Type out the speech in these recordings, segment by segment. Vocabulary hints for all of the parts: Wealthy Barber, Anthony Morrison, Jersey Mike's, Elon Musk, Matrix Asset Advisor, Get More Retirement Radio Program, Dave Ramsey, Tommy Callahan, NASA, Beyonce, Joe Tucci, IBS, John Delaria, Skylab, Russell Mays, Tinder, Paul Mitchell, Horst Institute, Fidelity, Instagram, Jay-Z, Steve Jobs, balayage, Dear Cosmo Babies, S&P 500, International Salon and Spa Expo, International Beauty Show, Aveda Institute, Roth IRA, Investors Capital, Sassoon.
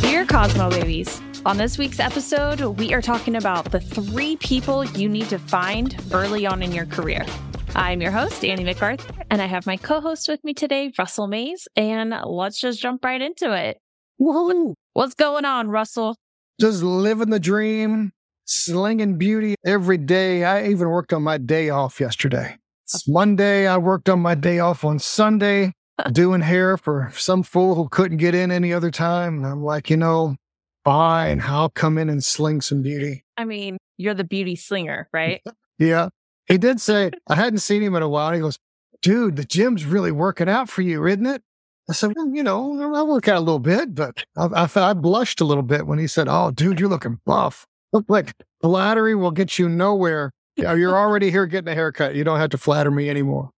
Dear Cosmo Babies, on this week's episode, we are talking about the 3 people you need to find early on in your career. I'm your host, Annie McArthur, and I have my co-host with me today, Russell Mays, and let's just jump right into it. Woo-hoo. What's going on, Russell? Just living the dream, slinging beauty every day. I even worked on my day off yesterday. It's Monday. I worked on my day off on Sunday, doing hair for some fool who couldn't get in any other time. And I'm like, you know, fine, I'll come in and sling some beauty. I mean, you're the beauty slinger, right? Yeah. He did say, I hadn't seen him in a while. He goes, dude, the gym's really working out for you, isn't it? I said, well, you know, I work out a little bit, but I blushed a little bit when he said, oh, dude, you're looking buff. Look, like flattery will get you nowhere. You're already here getting a haircut. You don't have to flatter me anymore.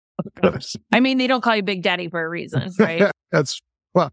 I mean, they don't call you Big Daddy for a reason, right? It's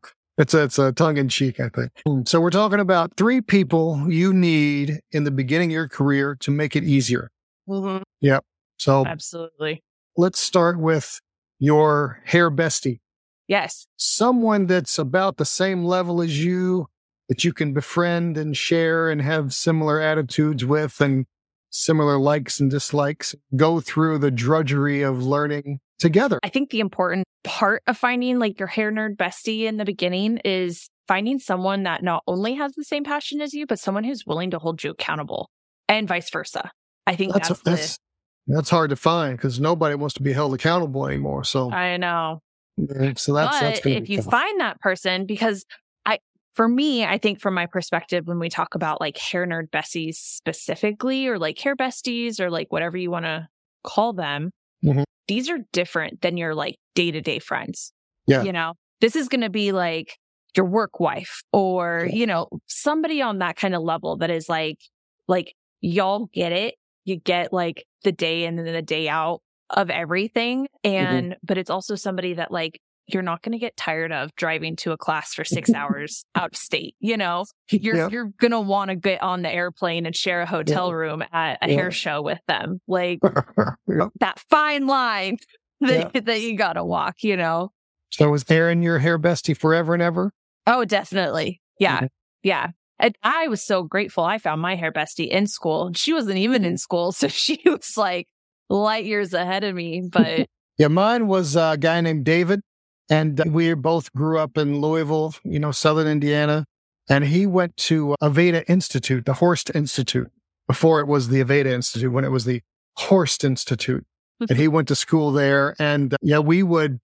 a tongue-in-cheek, I think. So we're talking about 3 people you need in the beginning of your career to make it easier. Mm-hmm. Yep. So absolutely. Let's start with your hair bestie. Yes. Someone that's about the same level as you, that you can befriend and share and have similar attitudes with and similar likes and dislikes, go through the drudgery of learning together. I think the important part of finding like your hair nerd bestie in the beginning is finding someone that not only has the same passion as you, but someone who's willing to hold you accountable and vice versa. I think that's hard to find because nobody wants to be held accountable anymore. So I know. So that's if you find that person, because I think from my perspective, when we talk about like hair nerd besties specifically, or like hair besties, or like whatever you want to call them, mm-hmm. These are different than your like day-to-day friends. Yeah. You know, this is going to be like your work wife or, you know, somebody on that kind of level that is like y'all get it. You get like the day in and the day out of everything. And, mm-hmm. But it's also somebody that like, you're not going to get tired of driving to a class for 6 hours out of state. You know, you're going to want to get on the airplane and share a hotel room at a hair show with them. Like that fine line that you got to walk, you know? So was Aaron your hair bestie forever and ever? Oh, definitely. Yeah. Mm-hmm. Yeah. And I was so grateful. I found my hair bestie in school. She wasn't even in school. So she was like light years ahead of me, but. Yeah. Mine was a guy named David. And we both grew up in Louisville, you know, Southern Indiana. And he went to Aveda Institute, the Horst Institute, before it was the Aveda Institute, when it was the Horst Institute. And he went to school there. And we would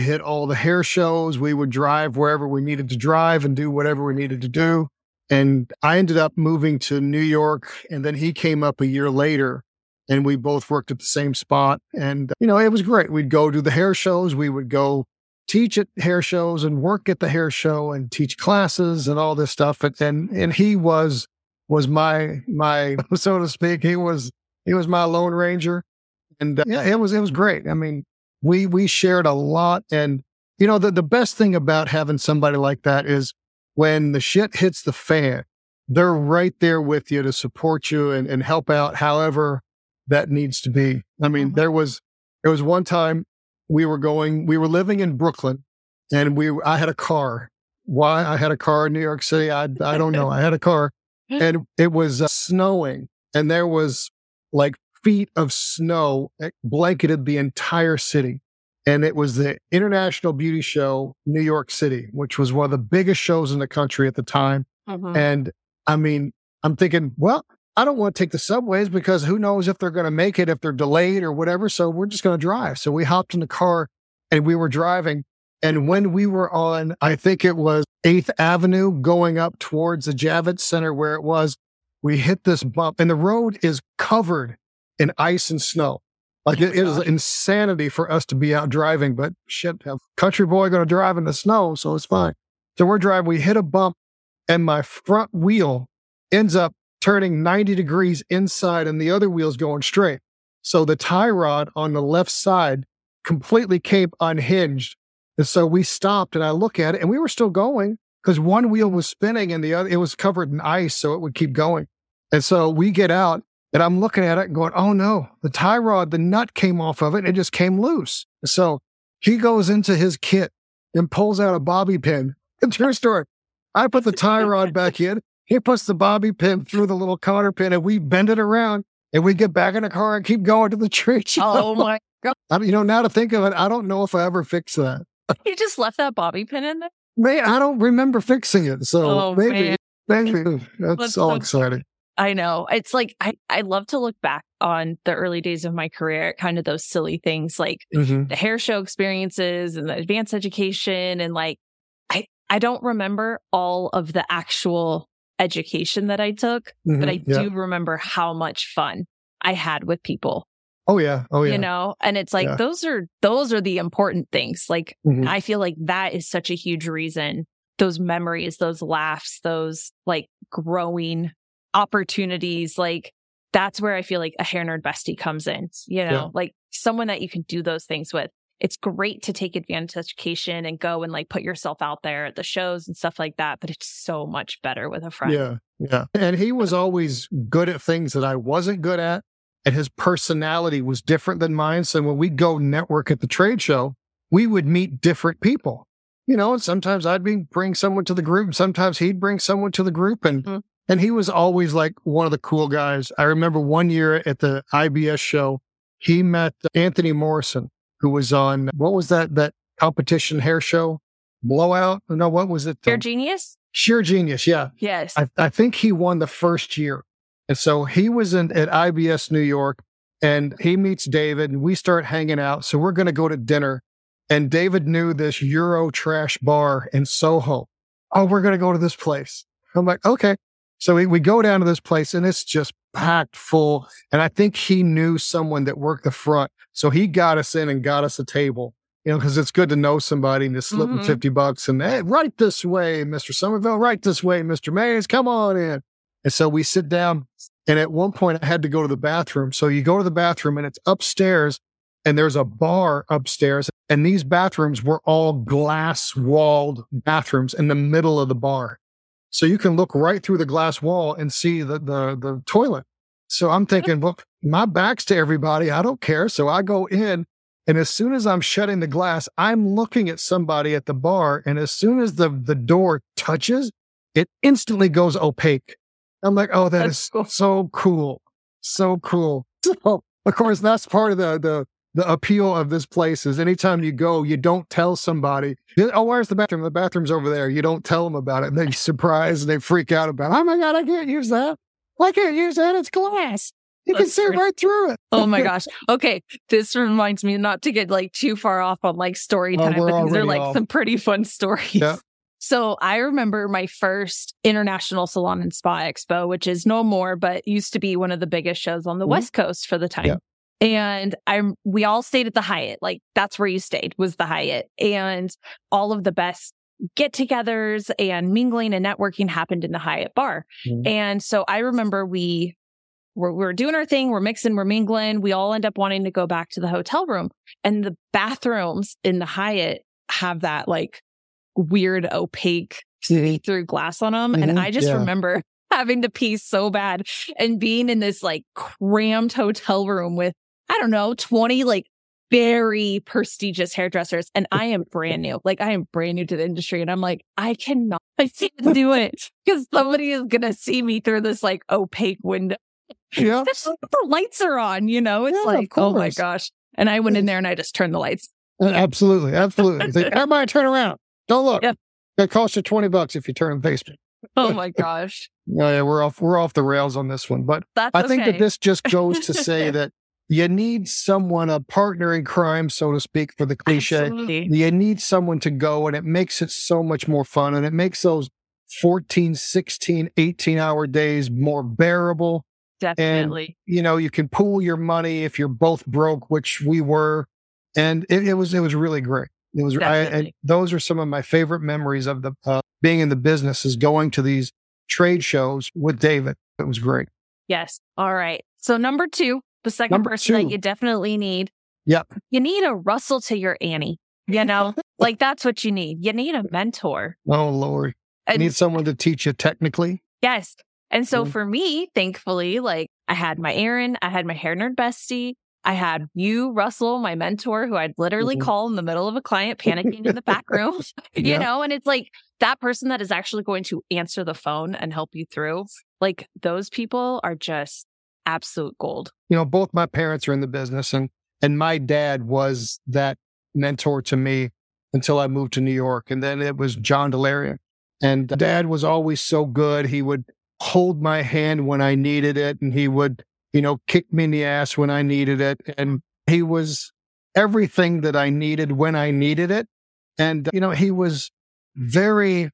hit all the hair shows. We would drive wherever we needed to drive and do whatever we needed to do. And I ended up moving to New York. And then he came up a year later. And we both worked at the same spot. And, you know, it was great. We'd go do the hair shows. We would go teach at hair shows and work at the hair show and teach classes and all this stuff. And he was my, so to speak, he was my Lone Ranger. And it was great. I mean, we shared a lot. And, you know, the best thing about having somebody like that is when the shit hits the fan, they're right there with you to support you and help out however that needs to be. I mean, there was one time, we were living in Brooklyn and I had a car. Why I had a car in New York City, I don't know. I had a car and it was snowing and there was like feet of snow that blanketed the entire city. And it was the International Beauty Show, New York City, which was one of the biggest shows in the country at the time. Mm-hmm. And I mean, I'm thinking, well, I don't want to take the subways because who knows if they're going to make it, if they're delayed or whatever. So we're just going to drive. So we hopped in the car and we were driving. And when we were on, I think it was 8th Avenue going up towards the Javits Center where it was, we hit this bump and the road is covered in ice and snow. Like it is insanity for us to be out driving, but shit, a country boy going to drive in the snow. So it's fine. So we're driving, we hit a bump and my front wheel ends up turning 90 degrees inside and the other wheel's going straight. So the tie rod on the left side completely came unhinged. And so we stopped and I look at it and we were still going because one wheel was spinning and the other, it was covered in ice. So it would keep going. And so we get out and I'm looking at it and going, oh no, the tie rod, the nut came off of it. It just came loose. And so he goes into his kit and pulls out a bobby pin. True story. I put the tie rod back in. He puts the bobby pin through the little cotter pin, and we bend it around, and we get back in the car and keep going to the church. Oh, my God. Now to think of it, I don't know if I ever fixed that. You just left that bobby pin in there? Man, I don't remember fixing it, so maybe. That's all exciting. I know. It's like, I love to look back on the early days of my career, kind of those silly things like the hair show experiences and the advanced education. And like, I don't remember all of the actual education that I took, but I do remember how much fun I had with people. Oh, yeah. Oh, yeah. And it's like, those are the important things. Like, I feel like that is such a huge reason. Those memories, those laughs, those like growing opportunities, like that's where I feel like a hair nerd bestie comes in, like someone that you can do those things with. It's great to take advantage of education and go and like put yourself out there at the shows and stuff like that, but it's so much better with a friend. Yeah. Yeah. And he was always good at things that I wasn't good at, and his personality was different than mine. So when we go network at the trade show, we would meet different people, and sometimes I'd bring someone to the group. Sometimes he'd bring someone to the group, and and he was always like one of the cool guys. I remember one year at the IBS show, he met Anthony Morrison, who was on, what was that competition hair show? Blowout? No, what was it? Sheer Genius? Sheer Genius, yeah. Yes. I think he won the first year. And so he was at IBS New York, and he meets David, and we start hanging out. So we're going to go to dinner. And David knew this Euro trash bar in Soho. Oh, we're going to go to this place. I'm like, okay. So we go down to this place, and it's just packed full. And I think he knew someone that worked the front. So he got us in and got us a table, because it's good to know somebody and to slip them $50 and, hey, right this way, Mr. Somerville, right this way, Mr. Mays, come on in. And so we sit down. And at one point I had to go to the bathroom. So you go to the bathroom, and it's upstairs, and there's a bar upstairs. And these bathrooms were all glass walled bathrooms in the middle of the bar. So you can look right through the glass wall and see the toilet. So I'm thinking, well, my back's to everybody. I don't care. So I go in, and as soon as I'm shutting the glass, I'm looking at somebody at the bar. And as soon as the door touches, it instantly goes opaque. I'm like, oh, that's cool. So cool. So cool. So, of course, that's part of the appeal of this place is anytime you go, you don't tell somebody, oh, where's the bathroom? The bathroom's over there. You don't tell them about it. And they're surprised and they freak out about it. Oh my God, I can't use that. I can't use that. It's glass. You can see right through it. Oh my gosh. Okay. This reminds me not to get like too far off on like story time, because they're like some pretty fun stories. Yeah. So I remember my first International Salon and Spa Expo, which is no more, but used to be one of the biggest shows on the West Coast for the time. Yeah. And we all stayed at the Hyatt. Like, that's where you stayed, was the Hyatt. And all of the best get-togethers and mingling and networking happened in the Hyatt bar. And so I remember we were doing our thing. We're mixing, we're mingling. We all end up wanting to go back to the hotel room. And the bathrooms in the Hyatt have that, like, weird, opaque, see-through glass on them. And I just remember having to pee so bad and being in this, like, crammed hotel room with, I don't know, 20 like very prestigious hairdressers. And I am brand new. Like, I am brand new to the industry. And I'm like, I can't do it, because somebody is going to see me through this like opaque window. Yeah. The lights are on, It's like, oh my gosh. And I went in there and I just turned the lights. Absolutely. Absolutely. It's like, everybody turn around. Don't look. Yeah. It costs you $20 if you turn Facebook. Oh my gosh. Oh yeah, we're off the rails on this one. But that's I think that this just goes to say that you need someone, a partner in crime, so to speak, for the cliche. Absolutely. You need someone to go, and it makes it so much more fun, and it makes those 14, 16, 18-hour days more bearable. Definitely. And, you can pool your money if you're both broke, which we were, and it was really great. It was, and those are some of my favorite memories of the being in the business, is going to these trade shows with David. It was great. Yes. All right. So number two, the second person that you definitely need. Yep. You need a Russell to your Annie, like that's what you need. You need a mentor. Oh, Lord. You need someone to teach you technically. Yes. And so for me, thankfully, like I had my Aaron, I had my hair nerd bestie. I had you, Russell, my mentor, who I'd literally call in the middle of a client panicking in the back room, you know, and it's like that person that is actually going to answer the phone and help you through. Like those people are just absolute gold. You know, both my parents are in the business, and my dad was that mentor to me until I moved to New York. And then it was John Delaria. And Dad was always so good. He would hold my hand when I needed it. And he would, you know, kick me in the ass when I needed it. And he was everything that I needed when I needed it. And, you know, he was very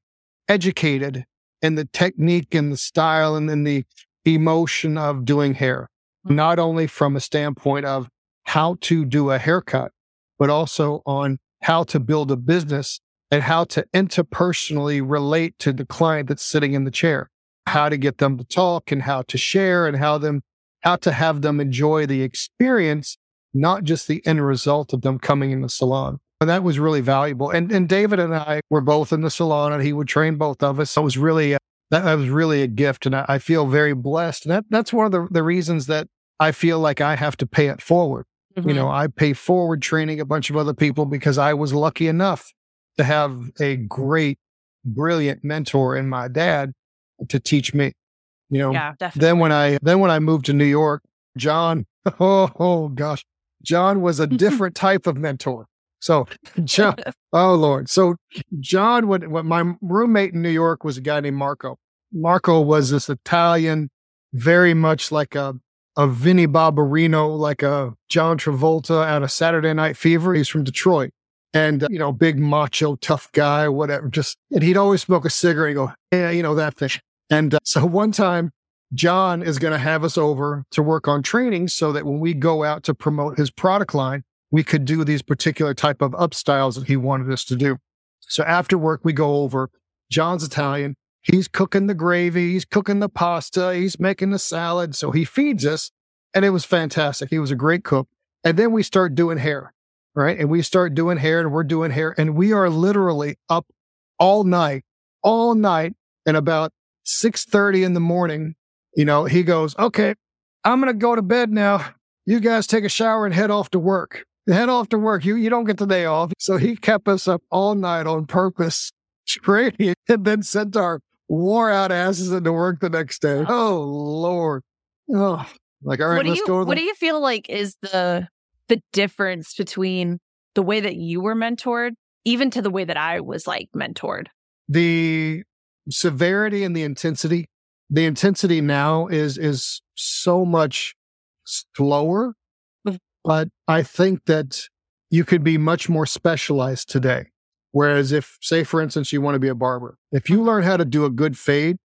educated in the technique and the style and in the emotion of doing hair, not only from a standpoint of how to do a haircut, but also on how to build a business and how to interpersonally relate to the client that's sitting in the chair, how to get them to talk and how to share and how to have them enjoy the experience, not just the end result of them coming in the salon. And that was really valuable. And David and I were both in the salon, and he would train both of us. So it was really, that was really a gift. And I feel very blessed. And that's one of the reasons that I feel like I have to pay it forward. Mm-hmm. You know, I pay forward training a bunch of other people because I was lucky enough to have a great, brilliant mentor in my dad to teach me. You know, then when I moved to New York, John, John was a different type of mentor. So John, So John would, my roommate in New York was a guy named Marco. Marco was this Italian, very much like a Vinnie Barbarino, like a John Travolta out of Saturday Night Fever. He's from Detroit. And, you know, big macho, tough guy, whatever. Just, and he'd always smoke a cigarette and go, yeah, you know, that thing. And so one time, John is going to have us over to work on training so that when we go out to promote his product line, we could do these particular type of up styles that he wanted us to do. So after work, we go over. John's Italian. He's cooking the gravy. He's cooking the pasta. He's making the salad. So he feeds us. And it was fantastic. He was a great cook. And then we start doing hair. Right. And we start doing hair and we're doing hair and we are literally up all night and about 6:30 in the morning, you know, he goes, okay, I'm going to go to bed now. You guys take a shower and head off to work. Head off to work. You don't get the day off. So he kept us up all night on purpose, training, and then sent our wore out asses into work the next day. Oh, Lord. Oh, like, all right, let's go. What do you feel like is the difference between the way that you were mentored, even to the way that I was like mentored? The severity and the intensity. The intensity now is so much slower, but I think that you could be much more specialized today. Whereas if, say, for instance, you want to be a barber, if you learn how to do a good fade,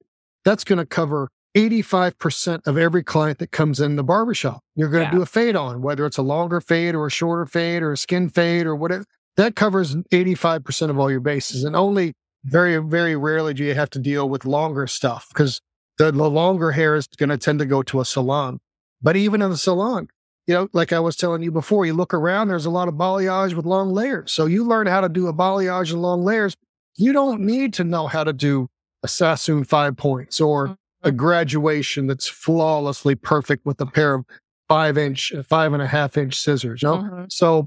that's going to cover 85% of every client that comes in the barbershop. You're going to do a fade on, whether it's a longer fade or a shorter fade or a skin fade or whatever. That covers 85% of all your bases. And only very, very rarely do you have to deal with longer stuff because the longer hair is going to tend to go to a salon. But even in the salon, you know, like I was telling you before, you look around, there's a lot of balayage with long layers. So you learn how to do a balayage and long layers. You don't need to know how to do a Sassoon 5 points or a graduation that's flawlessly perfect with a pair of 5 and a half inch scissors. You know? So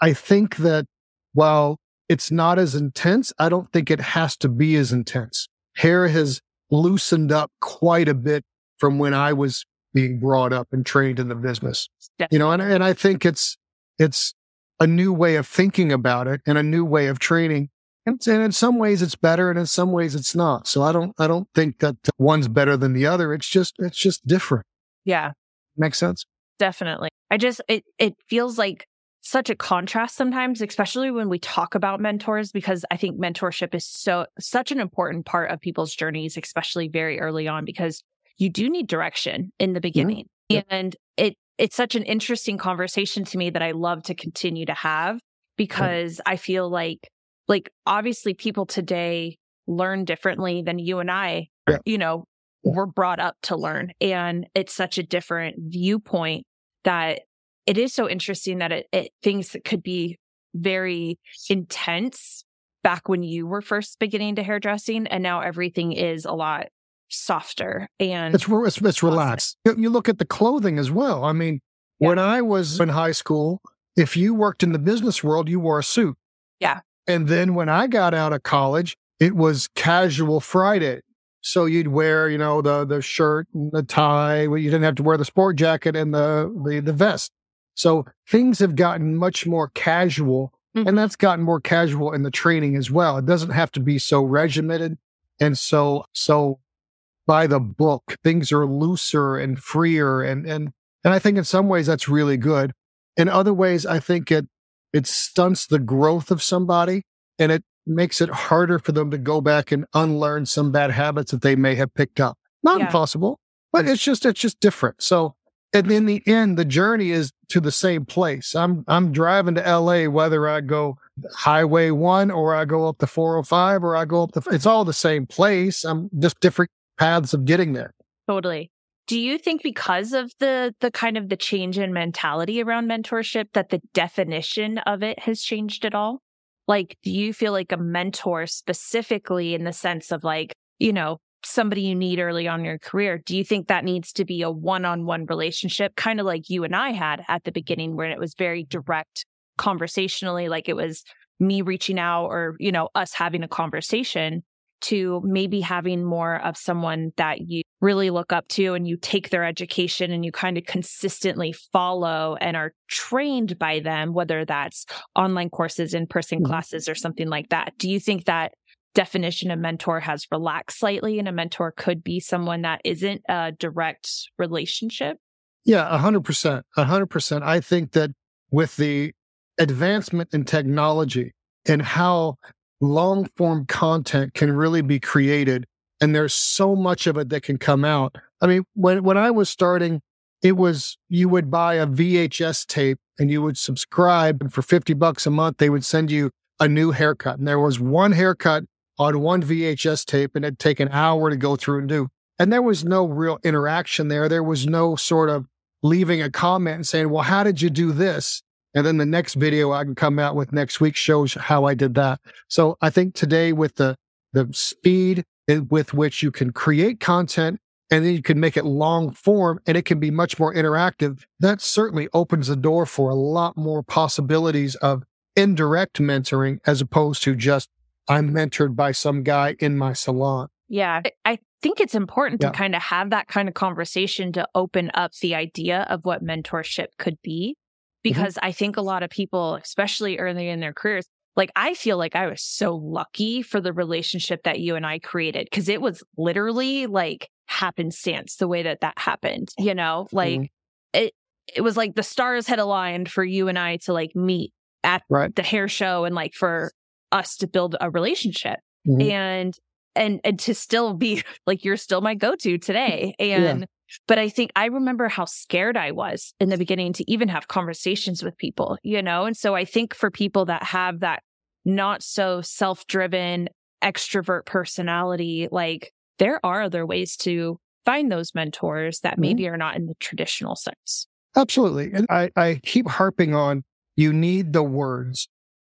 I think that while it's not as intense, I don't think it has to be as intense. Hair has loosened up quite a bit from when I was being brought up and trained in the business. You know, and I think it's a new way of thinking about it and a new way of training. And in some ways it's better, and in some ways it's not. So I don't think that one's better than the other. It's just different. Yeah, makes sense. Definitely. It feels like such a contrast sometimes, especially when we talk about mentors, because I think mentorship is such an important part of people's journeys, especially very early on, because you do need direction in the beginning, and it's such an interesting conversation to me that I love to continue to have because I feel like. Like, obviously, people today learn differently than you and I, you know, were brought up to learn. And it's such a different viewpoint that it is so interesting that things that could be very intense back when you were first beginning to hairdressing. And now everything is a lot softer. And it's relaxed. You look at the clothing as well. I mean, Yeah. When I was in high school, if you worked in the business world, you wore a suit. Yeah. And then when I got out of college, it was casual Friday. So you'd wear, you know, the shirt and the tie. You didn't have to wear the sport jacket and the vest. So things have gotten much more casual, and that's gotten more casual in the training as well. It doesn't have to be so regimented and so by the book. Things are looser and freer, and I think in some ways that's really good. In other ways, I think it stunts the growth of somebody, and it makes it harder for them to go back and unlearn some bad habits that they may have picked up. Not impossible, but it's just different. So, and in the end, the journey is to the same place. I'm driving to LA, whether I go Highway 1 or I go up the 405 or I go up it's all the same place. I'm just different paths of getting there. Totally. Do you think because of the kind of the change in mentality around mentorship that the definition of it has changed at all? Like, do you feel like a mentor specifically in the sense of like, you know, somebody you need early on in your career? Do you think that needs to be a one-on-one relationship, kind of like you and I had at the beginning, where it was very direct conversationally, like it was me reaching out or, you know, us having a conversation, to maybe having more of someone that you really look up to and you take their education and you kind of consistently follow and are trained by them, whether that's online courses, in-person classes, or something like that? Do you think that definition of mentor has relaxed slightly and a mentor could be someone that isn't a direct relationship? Yeah, 100%. 100%. I think that with the advancement in technology and how long-form content can really be created, and there's so much of it that can come out. I mean, when I was starting, it was, you would buy a VHS tape and you would subscribe, and for $50 a month, they would send you a new haircut. And there was one haircut on one VHS tape, and it'd take an hour to go through and do. And there was no real interaction there. There was no sort of leaving a comment and saying, well, how did you do this? And then the next video I can come out with next week shows how I did that. So I think today, with the speed with which you can create content and then you can make it long form and it can be much more interactive, that certainly opens the door for a lot more possibilities of indirect mentoring as opposed to just, I'm mentored by some guy in my salon. Yeah, I think it's important to kind of have that kind of conversation to open up the idea of what mentorship could be. Because I think a lot of people, especially early in their careers, like, I feel like I was so lucky for the relationship that you and I created, because it was literally like happenstance the way that happened, you know, like it was like the stars had aligned for you and I to like meet at the hair show and like for us to build a relationship and to still be like, you're still my go-to today. And but I think I remember how scared I was in the beginning to even have conversations with people, you know? And so I think for people that have that not so self-driven extrovert personality, like, there are other ways to find those mentors that maybe are not in the traditional sense. Absolutely. And I keep harping on, you need the words.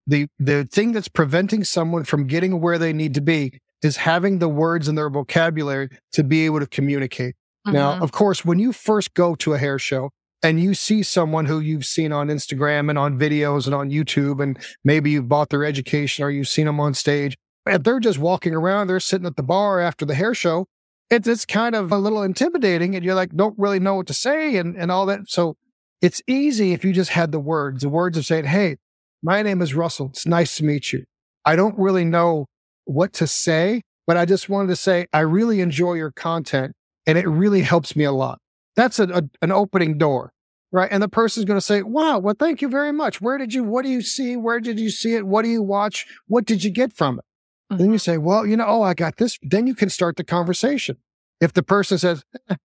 The thing that's preventing someone from getting where they need to be is having the words in their vocabulary to be able to communicate. Now, of course, when you first go to a hair show and you see someone who you've seen on Instagram and on videos and on YouTube, and maybe you've bought their education or you've seen them on stage, if they're just walking around, they're sitting at the bar after the hair show, it's kind of a little intimidating, and you're like, don't really know what to say and all that. So it's easy if you just had the words of saying, hey, my name is Russell. It's nice to meet you. I don't really know what to say, but I just wanted to say, I really enjoy your content. And it really helps me a lot. That's an opening door, right? And the person's going to say, wow, well, thank you very much. What do you see? Where did you see it? What do you watch? What did you get from it? Mm-hmm. Then you say, well, you know, oh, I got this. Then you can start the conversation. If the person says,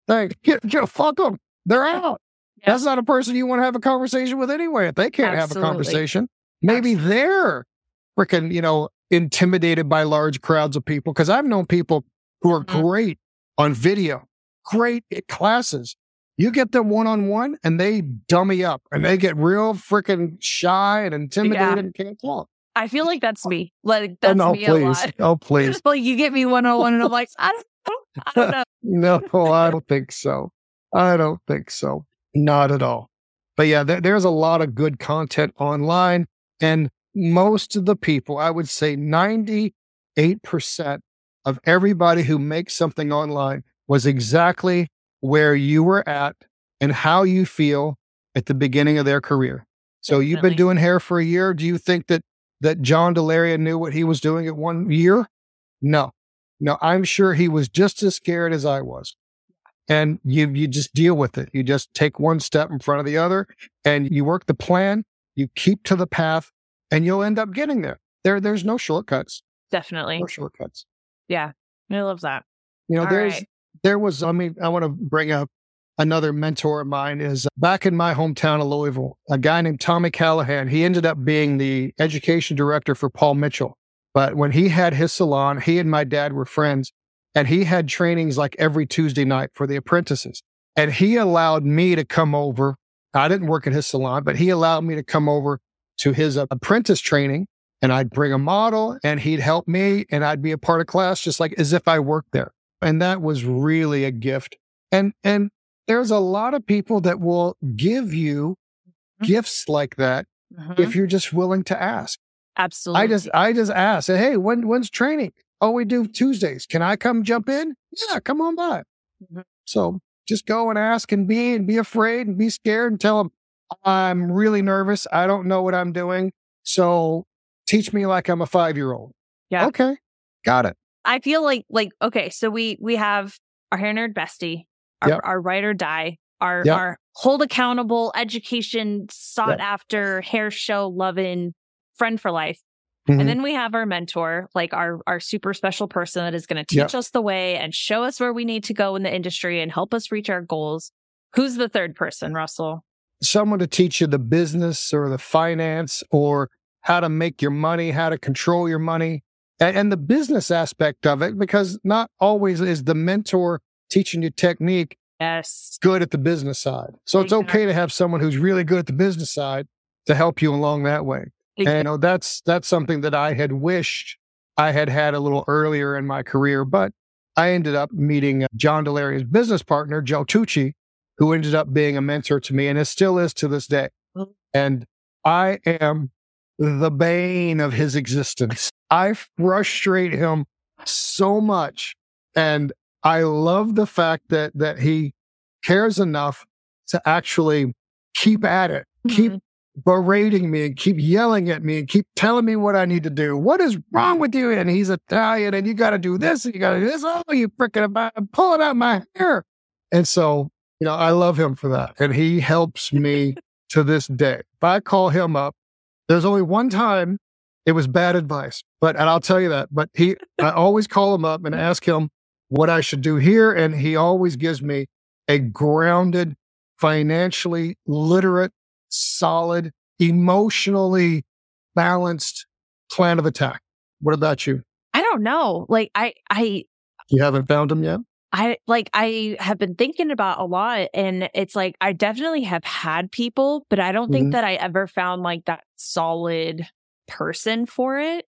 thanks, fuck them. They're out. Yeah. That's not a person you want to have a conversation with anyway. If they can't have a conversation, maybe they're freaking, you know, intimidated by large crowds of people. Because I've known people who are great on video, great at classes. You get them one-on-one and they dummy up and they get real freaking shy and intimidated and can't talk. I feel like that's me. Like, that's me a lot. Oh, please. Like, you get me one-on-one and I'm like, I don't know. No, I don't think so. Not at all. But yeah, there's a lot of good content online. And most of the people, I would say 98% of everybody who makes something online was exactly where you were at and how you feel at the beginning of their career. So Definitely. You've been doing hair for a year. Do you think that John Delaria knew what he was doing at 1 year? No. No, I'm sure he was just as scared as I was. And you just deal with it. You just take one step in front of the other and you work the plan, you keep to the path, and you'll end up getting there. There's no shortcuts. Definitely. No shortcuts. Yeah. I love that. You know, I want to bring up another mentor of mine is back in my hometown of Louisville, a guy named Tommy Callahan. He ended up being the education director for Paul Mitchell. But when he had his salon, he and my dad were friends, and he had trainings like every Tuesday night for the apprentices. And he allowed me to come over. I didn't work at his salon, but he allowed me to come over to his apprentice training, and I'd bring a model and he'd help me and I'd be a part of class just like as if I worked there. And that was really a gift. And there's a lot of people that will give you gifts like that if you're just willing to ask. Absolutely. I just asked, hey, when's training? Oh, we do Tuesdays. Can I come jump in? Yeah, come on by. So just go and ask and be afraid and be scared and tell them, I'm really nervous. I don't know what I'm doing. So teach me like I'm a 5-year-old. Yeah. Okay. Got it. I feel like okay, so we have our hair nerd bestie, our ride or die, our hold accountable, education, sought after, hair show loving friend for life. Mm-hmm. And then we have our mentor, like our super special person that is going to teach us the way and show us where we need to go in the industry and help us reach our goals. Who's the third person, Russell? Someone to teach you the business or the finance or how to make your money, how to control your money, and the business aspect of it, because not always is the mentor teaching you technique good at the business side. So it's okay to have someone who's really good at the business side to help you along that way. And you know, that's something that I had wished I had had a little earlier in my career, but I ended up meeting John Delaria's business partner, Joe Tucci, who ended up being a mentor to me, and it still is to this day. And I am the bane of his existence. I frustrate him so much. And I love the fact that he cares enough to actually keep at it, keep berating me and keep yelling at me and keep telling me what I need to do. What is wrong with you? And he's Italian and you got to do this and you got to do this. Oh, you freaking about pulling out my hair. And so, you know, I love him for that. And he helps me to this day. If I call him up, there's only one time it was bad advice, and I'll tell you that, but I always call him up and ask him what I should do here. And he always gives me a grounded, financially literate, solid, emotionally balanced plan of attack. What about you? I don't know. Like you haven't found him yet? I have been thinking about a lot, and it's like, I definitely have had people, but I don't think that I ever found like that solid person for it.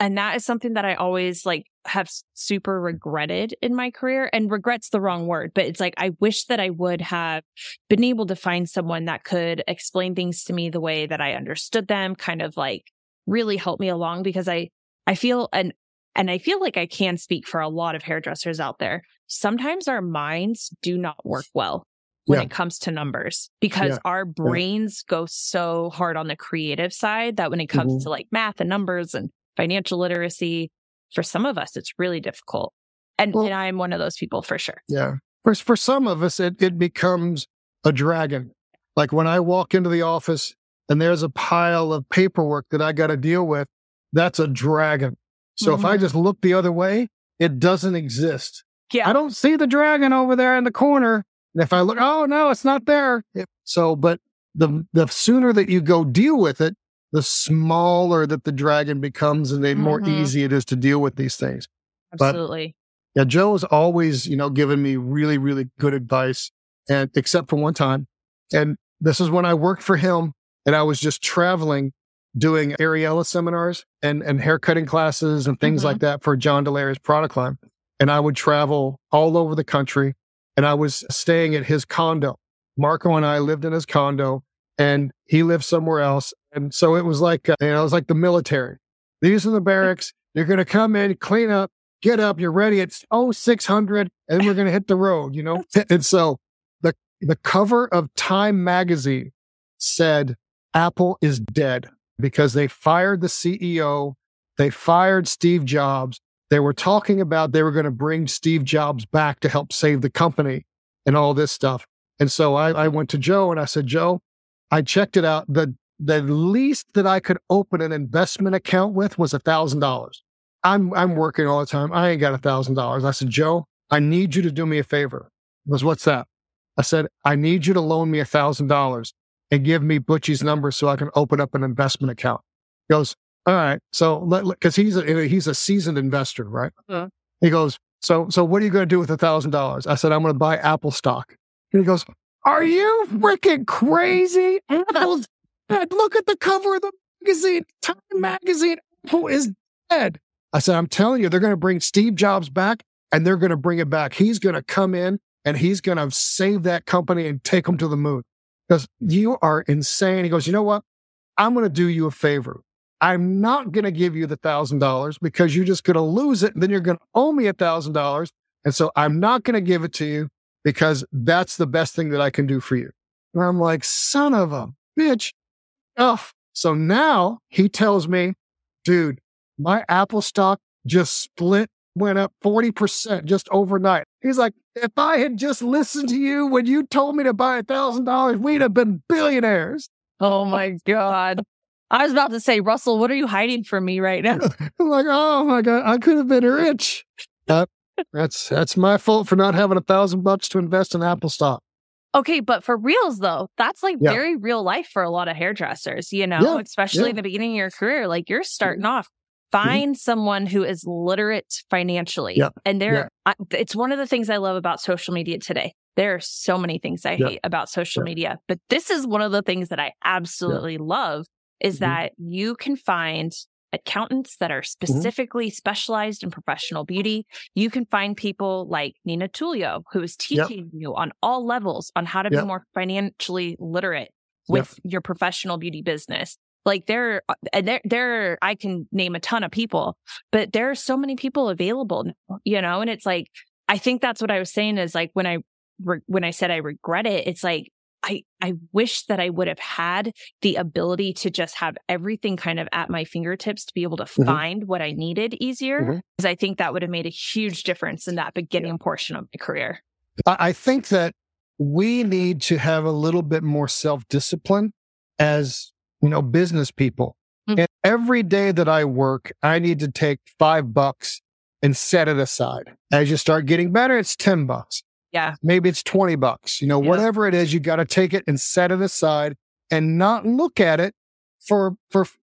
And that is something that I always like have super regretted in my career, and regret's the wrong word, but it's like, I wish that I would have been able to find someone that could explain things to me the way that I understood them, kind of like really help me along, because I feel, and I feel like I can speak for a lot of hairdressers out there. Sometimes our minds do not work well when it comes to numbers, because our brains go so hard on the creative side that when it comes to like math and numbers and financial literacy, for some of us, it's really difficult. And I'm one of those people for sure. Yeah. For some of us, it becomes a dragon. Like when I walk into the office and there's a pile of paperwork that I got to deal with, that's a dragon. So if I just look the other way, it doesn't exist. Yeah. I don't see the dragon over there in the corner. And if I look, oh no, it's not there. So, but the sooner that you go deal with it, the smaller that the dragon becomes and the more easy it is to deal with these things. Absolutely. But, yeah, Joe's always, you know, given me really, really good advice, and except for one time. And this is when I worked for him and I was just traveling doing Ariella seminars and haircutting classes and things like that for John Delaria's product line. And I would travel all over the country, and I was staying at his condo. Marco and I lived in his condo, and he lived somewhere else. And so it was like, it was like the military. These are the barracks. You're going to come in, clean up, get up. You're ready. It's 600, and we're going to hit the road, you know? And so the cover of Time magazine said, Apple is dead, because they fired the CEO. They fired Steve Jobs. They were talking about they were going to bring Steve Jobs back to help save the company and all this stuff. And so I went to Joe and I said, Joe, I checked it out. The least that I could open an investment account with was $1,000. I'm working all the time. I ain't got $1,000. I said, Joe, I need you to do me a favor. He goes, what's that? I said, I need you to loan me $1,000 and give me Butchie's number so I can open up an investment account. He goes, all right. So because he's a seasoned investor, right? Uh-huh. He goes, so what are you going to do with $1,000? I said, I'm going to buy Apple stock. And he goes, are you freaking crazy? Apple's dead. Look at the cover of the magazine, Time magazine. Apple is dead. I said, I'm telling you, they're going to bring Steve Jobs back, and they're going to bring it back. He's going to come in and he's going to save that company and take them to the moon. He goes, you are insane. He goes, you know what? I'm going to do you a favor. I'm not going to give you the $1,000 because you're just going to lose it. And then you're going to owe me $1,000. And so I'm not going to give it to you because that's the best thing that I can do for you. And I'm like, son of a bitch. Ugh. So now he tells me, dude, my Apple stock just split, went up 40% just overnight. He's like, if I had just listened to you when you told me to buy $1,000, we'd have been billionaires. Oh my God. I was about to say, Russell, what are you hiding from me right now? I'm like, oh my God, I could have been rich. That's my fault for not having $1,000 to invest in Apple stock. Okay, but for reals though, that's like very real life for a lot of hairdressers, you know, especially in the beginning of your career. Like you're starting off. Find someone who is literate financially. Yeah. And it's one of the things I love about social media today. There are so many things I hate about social media, but this is one of the things that I absolutely love is that you can find accountants that are specifically specialized in professional beauty. You can find people like Nina Tullio, who is teaching you on all levels on how to be more financially literate with your professional beauty business. Like there, I can name a ton of people, but there are so many people available, you know? And it's like, I think that's what I was saying is like, when I said I regret it, it's like, I wish that I would have had the ability to just have everything kind of at my fingertips to be able to find what I needed easier. Because I think that would have made a huge difference in that beginning portion of my career. I think that we need to have a little bit more self-discipline as, you know, business people. And every day that I work, I need to take $5 and set it aside. As you start getting better, it's $10. Yeah. Maybe it's $20, you know, whatever it is, you got to take it and set it aside and not look at it for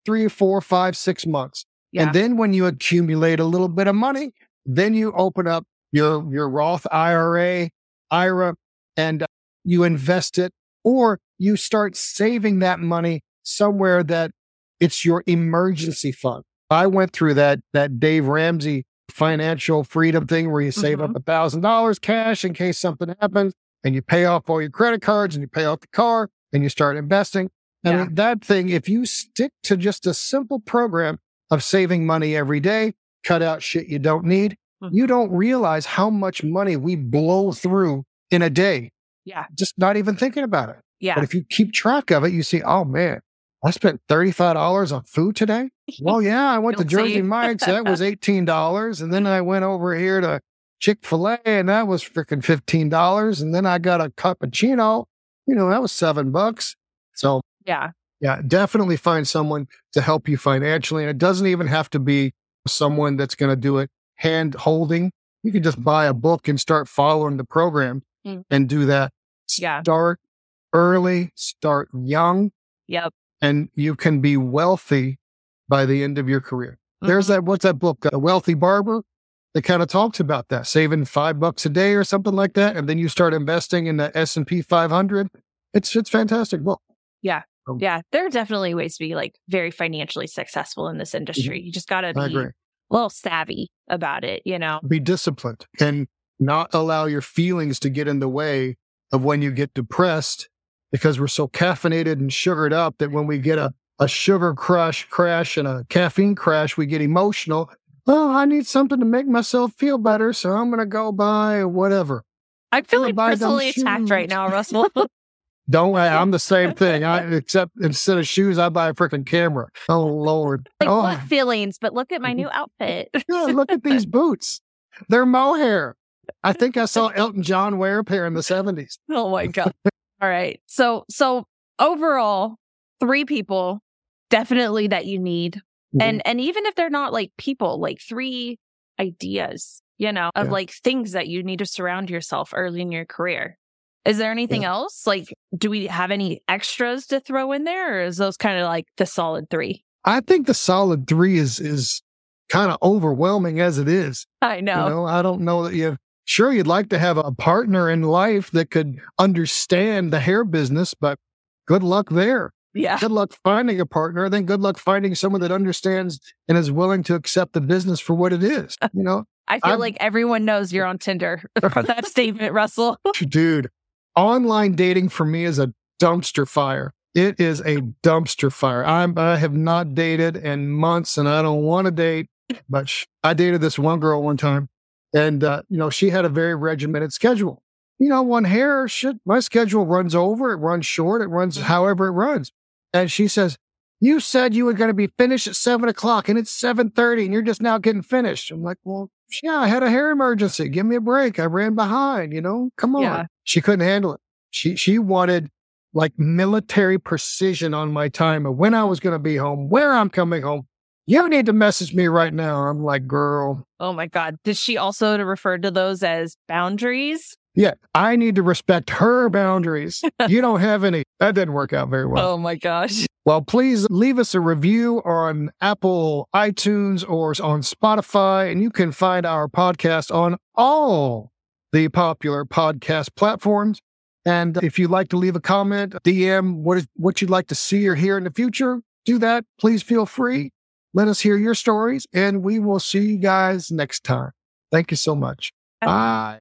3, 4, 5, 6 months. Yeah. And then when you accumulate a little bit of money, then you open up your Roth IRA, and you invest it, or you start saving that money somewhere that it's your emergency fund. I went through that Dave Ramsey financial freedom thing where you save up $1,000 cash in case something happens, and you pay off all your credit cards and you pay off the car and you start investing. And that thing, if you stick to just a simple program of saving money every day, cut out shit you don't need, you don't realize how much money we blow through in a day. Yeah. Just not even thinking about it. Yeah. But if you keep track of it, you see, oh man, I spent $35 on food today. Well, yeah, I went to Jersey Mike's. That was $18. And then I went over here to Chick-fil-A, and that was freaking $15. And then I got a cappuccino. You know, that was $7. So yeah, definitely find someone to help you financially. And it doesn't even have to be someone that's going to do it hand-holding. You can just buy a book and start following the program and do that. Yeah. Start early, start young. Yep. And you can be wealthy by the end of your career. There's that, what's that book? The Wealthy Barber. They kind of talked about that, saving $5 a day or something like that. And then you start investing in the S&P 500. It's fantastic book. Yeah. Yeah. There are definitely ways to be like very financially successful in this industry. You just got to be a little savvy about it, you know? Be disciplined and not allow your feelings to get in the way of when you get depressed because we're so caffeinated and sugared up that when we get a sugar crash and a caffeine crash, we get emotional. Oh, I need something to make myself feel better, so I'm going to go buy whatever. I feel like personally attacked right now, Russell. Don't I? I'm the same thing. Except instead of shoes, I buy a freaking camera. Oh, Lord. Like, oh. What feelings? But look at my new outfit. Yeah, look at these boots. They're mohair. I think I saw Elton John wear a pair in the 70s. Oh, my God. All right. So overall, 3 people definitely that you need. Mm-hmm. And even if they're not like people, like 3 ideas, of like things that you need to surround yourself early in your career. Is there anything else? Like, do we have any extras to throw in there? Or is those kind of like the solid 3? I think the solid 3 is kind of overwhelming as it is. I know. I don't know that you... Sure, you'd like to have a partner in life that could understand the hair business, but good luck there. Yeah. Good luck finding a partner. Then good luck finding someone that understands and is willing to accept the business for what it is. I feel like everyone knows you're on Tinder for that statement, Russell. Dude, online dating for me is a dumpster fire. It is a dumpster fire. I have not dated in months, and I don't want to date, but I dated this one girl one time, and she had a very regimented schedule. One hair, my schedule runs over, it runs short, it runs however it runs. And she says, you said you were going to be finished at 7:00 and it's 7:30 and you're just now getting finished. I'm like, well, yeah, I had a hair emergency. Give me a break. I ran behind, come on. Yeah. She couldn't handle it. She wanted like military precision on my time of when I was going to be home, where I'm coming home. You need to message me right now. I'm like, girl. Oh my God. Did she also refer to those as boundaries? Yeah, I need to respect her boundaries. You don't have any. That didn't work out very well. Oh, my gosh. Well, please leave us a review on Apple, iTunes, or on Spotify. And you can find our podcast on all the popular podcast platforms. And if you'd like to leave a comment, DM what you'd like to see or hear in the future, do that. Please feel free. Let us hear your stories. And we will see you guys next time. Thank you so much. Bye.